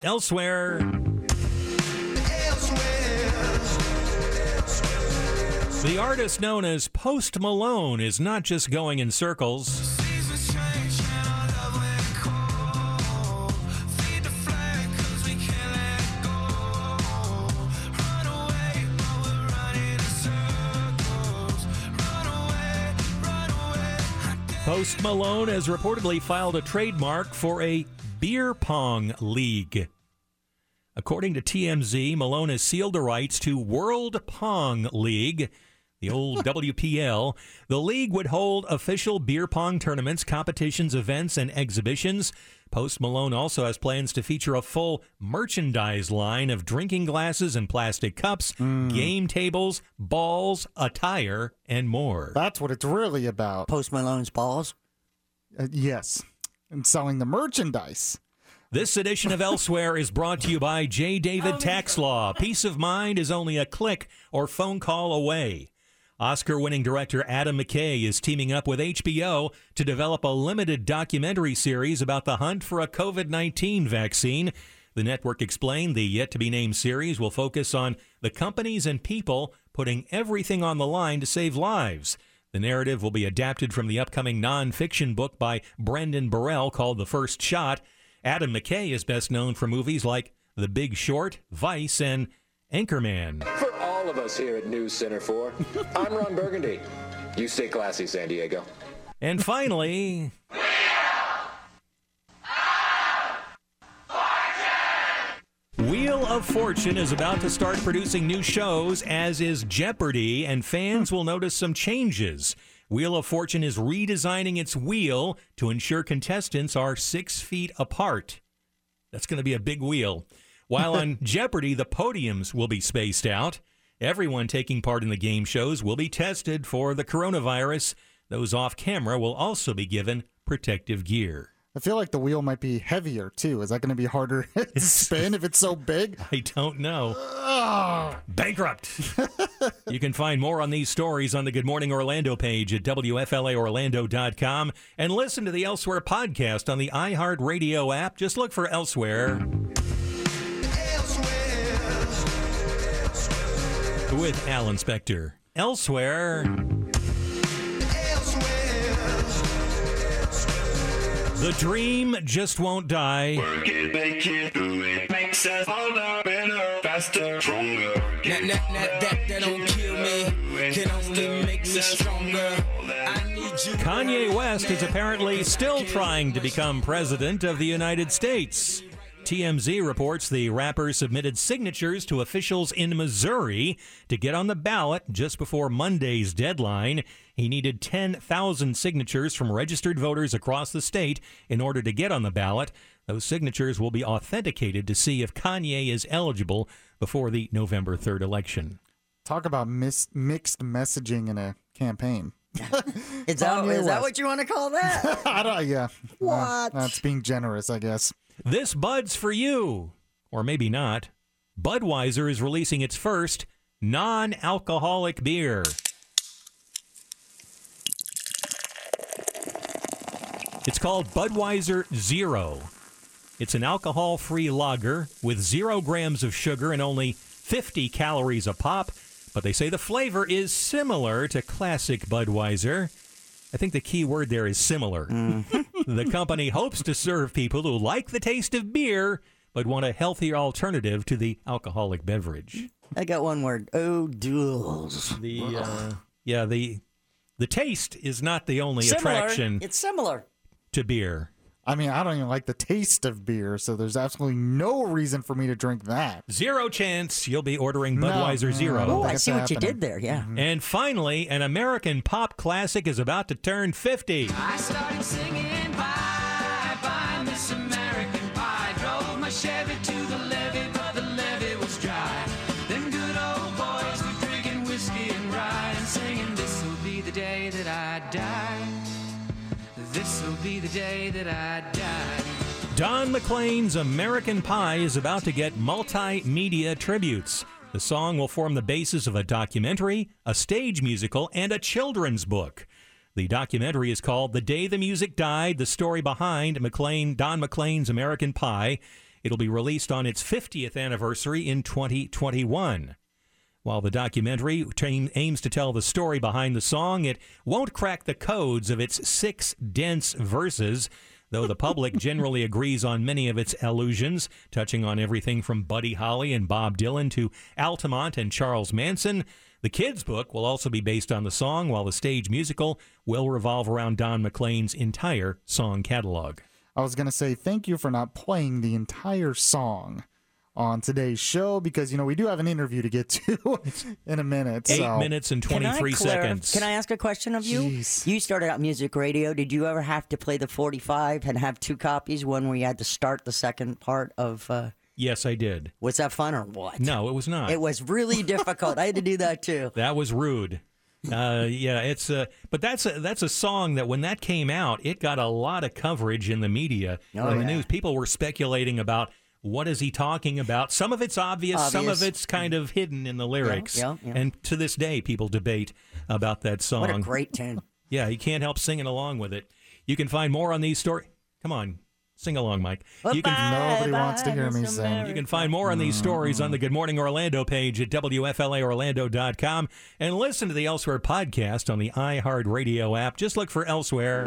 Elsewhere. The artist known as Post Malone is not just going in circles. Post Malone has reportedly filed a trademark for a beer pong league. According to TMZ, Malone has sealed the rights to World Pong League, the old WPL. The league would hold official beer pong tournaments, competitions, events, and exhibitions. Post Malone also has plans to feature a full merchandise line of drinking glasses and plastic cups, game tables, balls, attire, and more. That's what it's really about. Post Malone's balls? Yes. And selling the merchandise. This edition of Elsewhere is brought to you by J. David Tax Law. Peace of mind is only a click or phone call away. Oscar-winning director Adam McKay is teaming up with HBO to develop a limited documentary series about the hunt for a COVID-19 vaccine. The network explained the yet-to-be-named series will focus on the companies and people putting everything on the line to save lives. The narrative will be adapted from the upcoming non-fiction book by Brendan Burrell called The First Shot. Adam McKay is best known for movies like The Big Short, Vice, and Anchorman. For all of us here at News Center 4, I'm Ron Burgundy. You stay classy, San Diego. And finally... Wheel of Fortune! Wheel of Fortune is about to start producing new shows, as is Jeopardy, and fans will notice some changes. Wheel of Fortune is redesigning its wheel to ensure contestants are 6 feet apart. That's going to be a big wheel. While on Jeopardy, the podiums will be spaced out. Everyone taking part in the game shows will be tested for the coronavirus. Those off camera will also be given protective gear. I feel like the wheel might be heavier, too. Is that going to be harder to spin if it's so big? I don't know. Bankrupt. You can find more on these stories on the Good Morning Orlando page at WFLAOrlando.com and listen to the Elsewhere podcast on the iHeartRadio app. Just look for Elsewhere. With Alan Spector. Elsewhere. The dream just won't die. Work it, make it, do it. Makes us older, better, faster, stronger. That don't kill me. Can only make me stronger. I need you. Kanye West is apparently still trying to become president of the United States. TMZ reports the rapper submitted signatures to officials in Missouri to get on the ballot just before Monday's deadline. He needed 10,000 signatures from registered voters across the state in order to get on the ballot. Those signatures will be authenticated to see if Kanye is eligible before the November 3rd election. Talk about mixed messaging in a campaign. Is that what you want to call that? What? That's being generous, I guess. This Bud's for you, or maybe not. Budweiser is releasing its first non-alcoholic beer. It's called Budweiser Zero. It's an alcohol-free lager with 0 grams of sugar and only 50 calories a pop, but they say the flavor is similar to classic Budweiser. I think the key word there is similar. The company hopes to serve people who like the taste of beer, but want a healthier alternative to the alcoholic beverage. I got one word. Duels. The taste is not the only attraction. It's similar to beer. I mean, I don't even like the taste of beer, so there's absolutely no reason for me to drink that. Zero chance you'll be ordering Budweiser Zero. Oh, I see what you did there, yeah. Mm-hmm. And finally, an American pop classic is about to turn 50. I started singing Bye, Bye, Miss American Pie. Drove my Chevy to the levee, but the levee was dry. Them good old boys were drinking whiskey and rye and singing, this'll be the day that I die. This'll be the day that I die. Don McLean's American Pie is about to get multimedia tributes. The song will form the basis of a documentary, a stage musical, and a children's book. The documentary is called The Day the Music Died, the story behind Don McLean's American Pie. It'll be released on its 50th anniversary in 2021. While the documentary aims to tell the story behind the song, it won't crack the codes of its 6 dense verses, though the public generally agrees on many of its allusions, touching on everything from Buddy Holly and Bob Dylan to Altamont and Charles Manson. The kids' book will also be based on the song, while the stage musical will revolve around Don McLean's entire song catalog. I was going to say thank you for not playing the entire song on today's show, because, you know, we do have an interview to get to in a minute. 8 minutes and 23 seconds. Can I ask a question of you? Jeez. You started out music radio. Did you ever have to play the 45 and have 2 copies, one where you had to start the second part of... Yes, I did. Was that fun or what? No, it was not. It was really difficult. I had to do that, too. That was rude. But that's a song that when that came out, it got a lot of coverage in the media, in the news. People were speculating about, what is he talking about? Some of it's obvious. Some of it's kind of hidden in the lyrics. Yeah. And to this day, people debate about that song. What a great tune. Yeah, you can't help singing along with it. You can find more on these stories. Come on, sing along, Mike. Nobody wants to hear me sing. You can find more on these stories on the Good Morning Orlando page at WFLAOrlando.com and listen to the Elsewhere podcast on the iHeartRadio app. Just look for Elsewhere.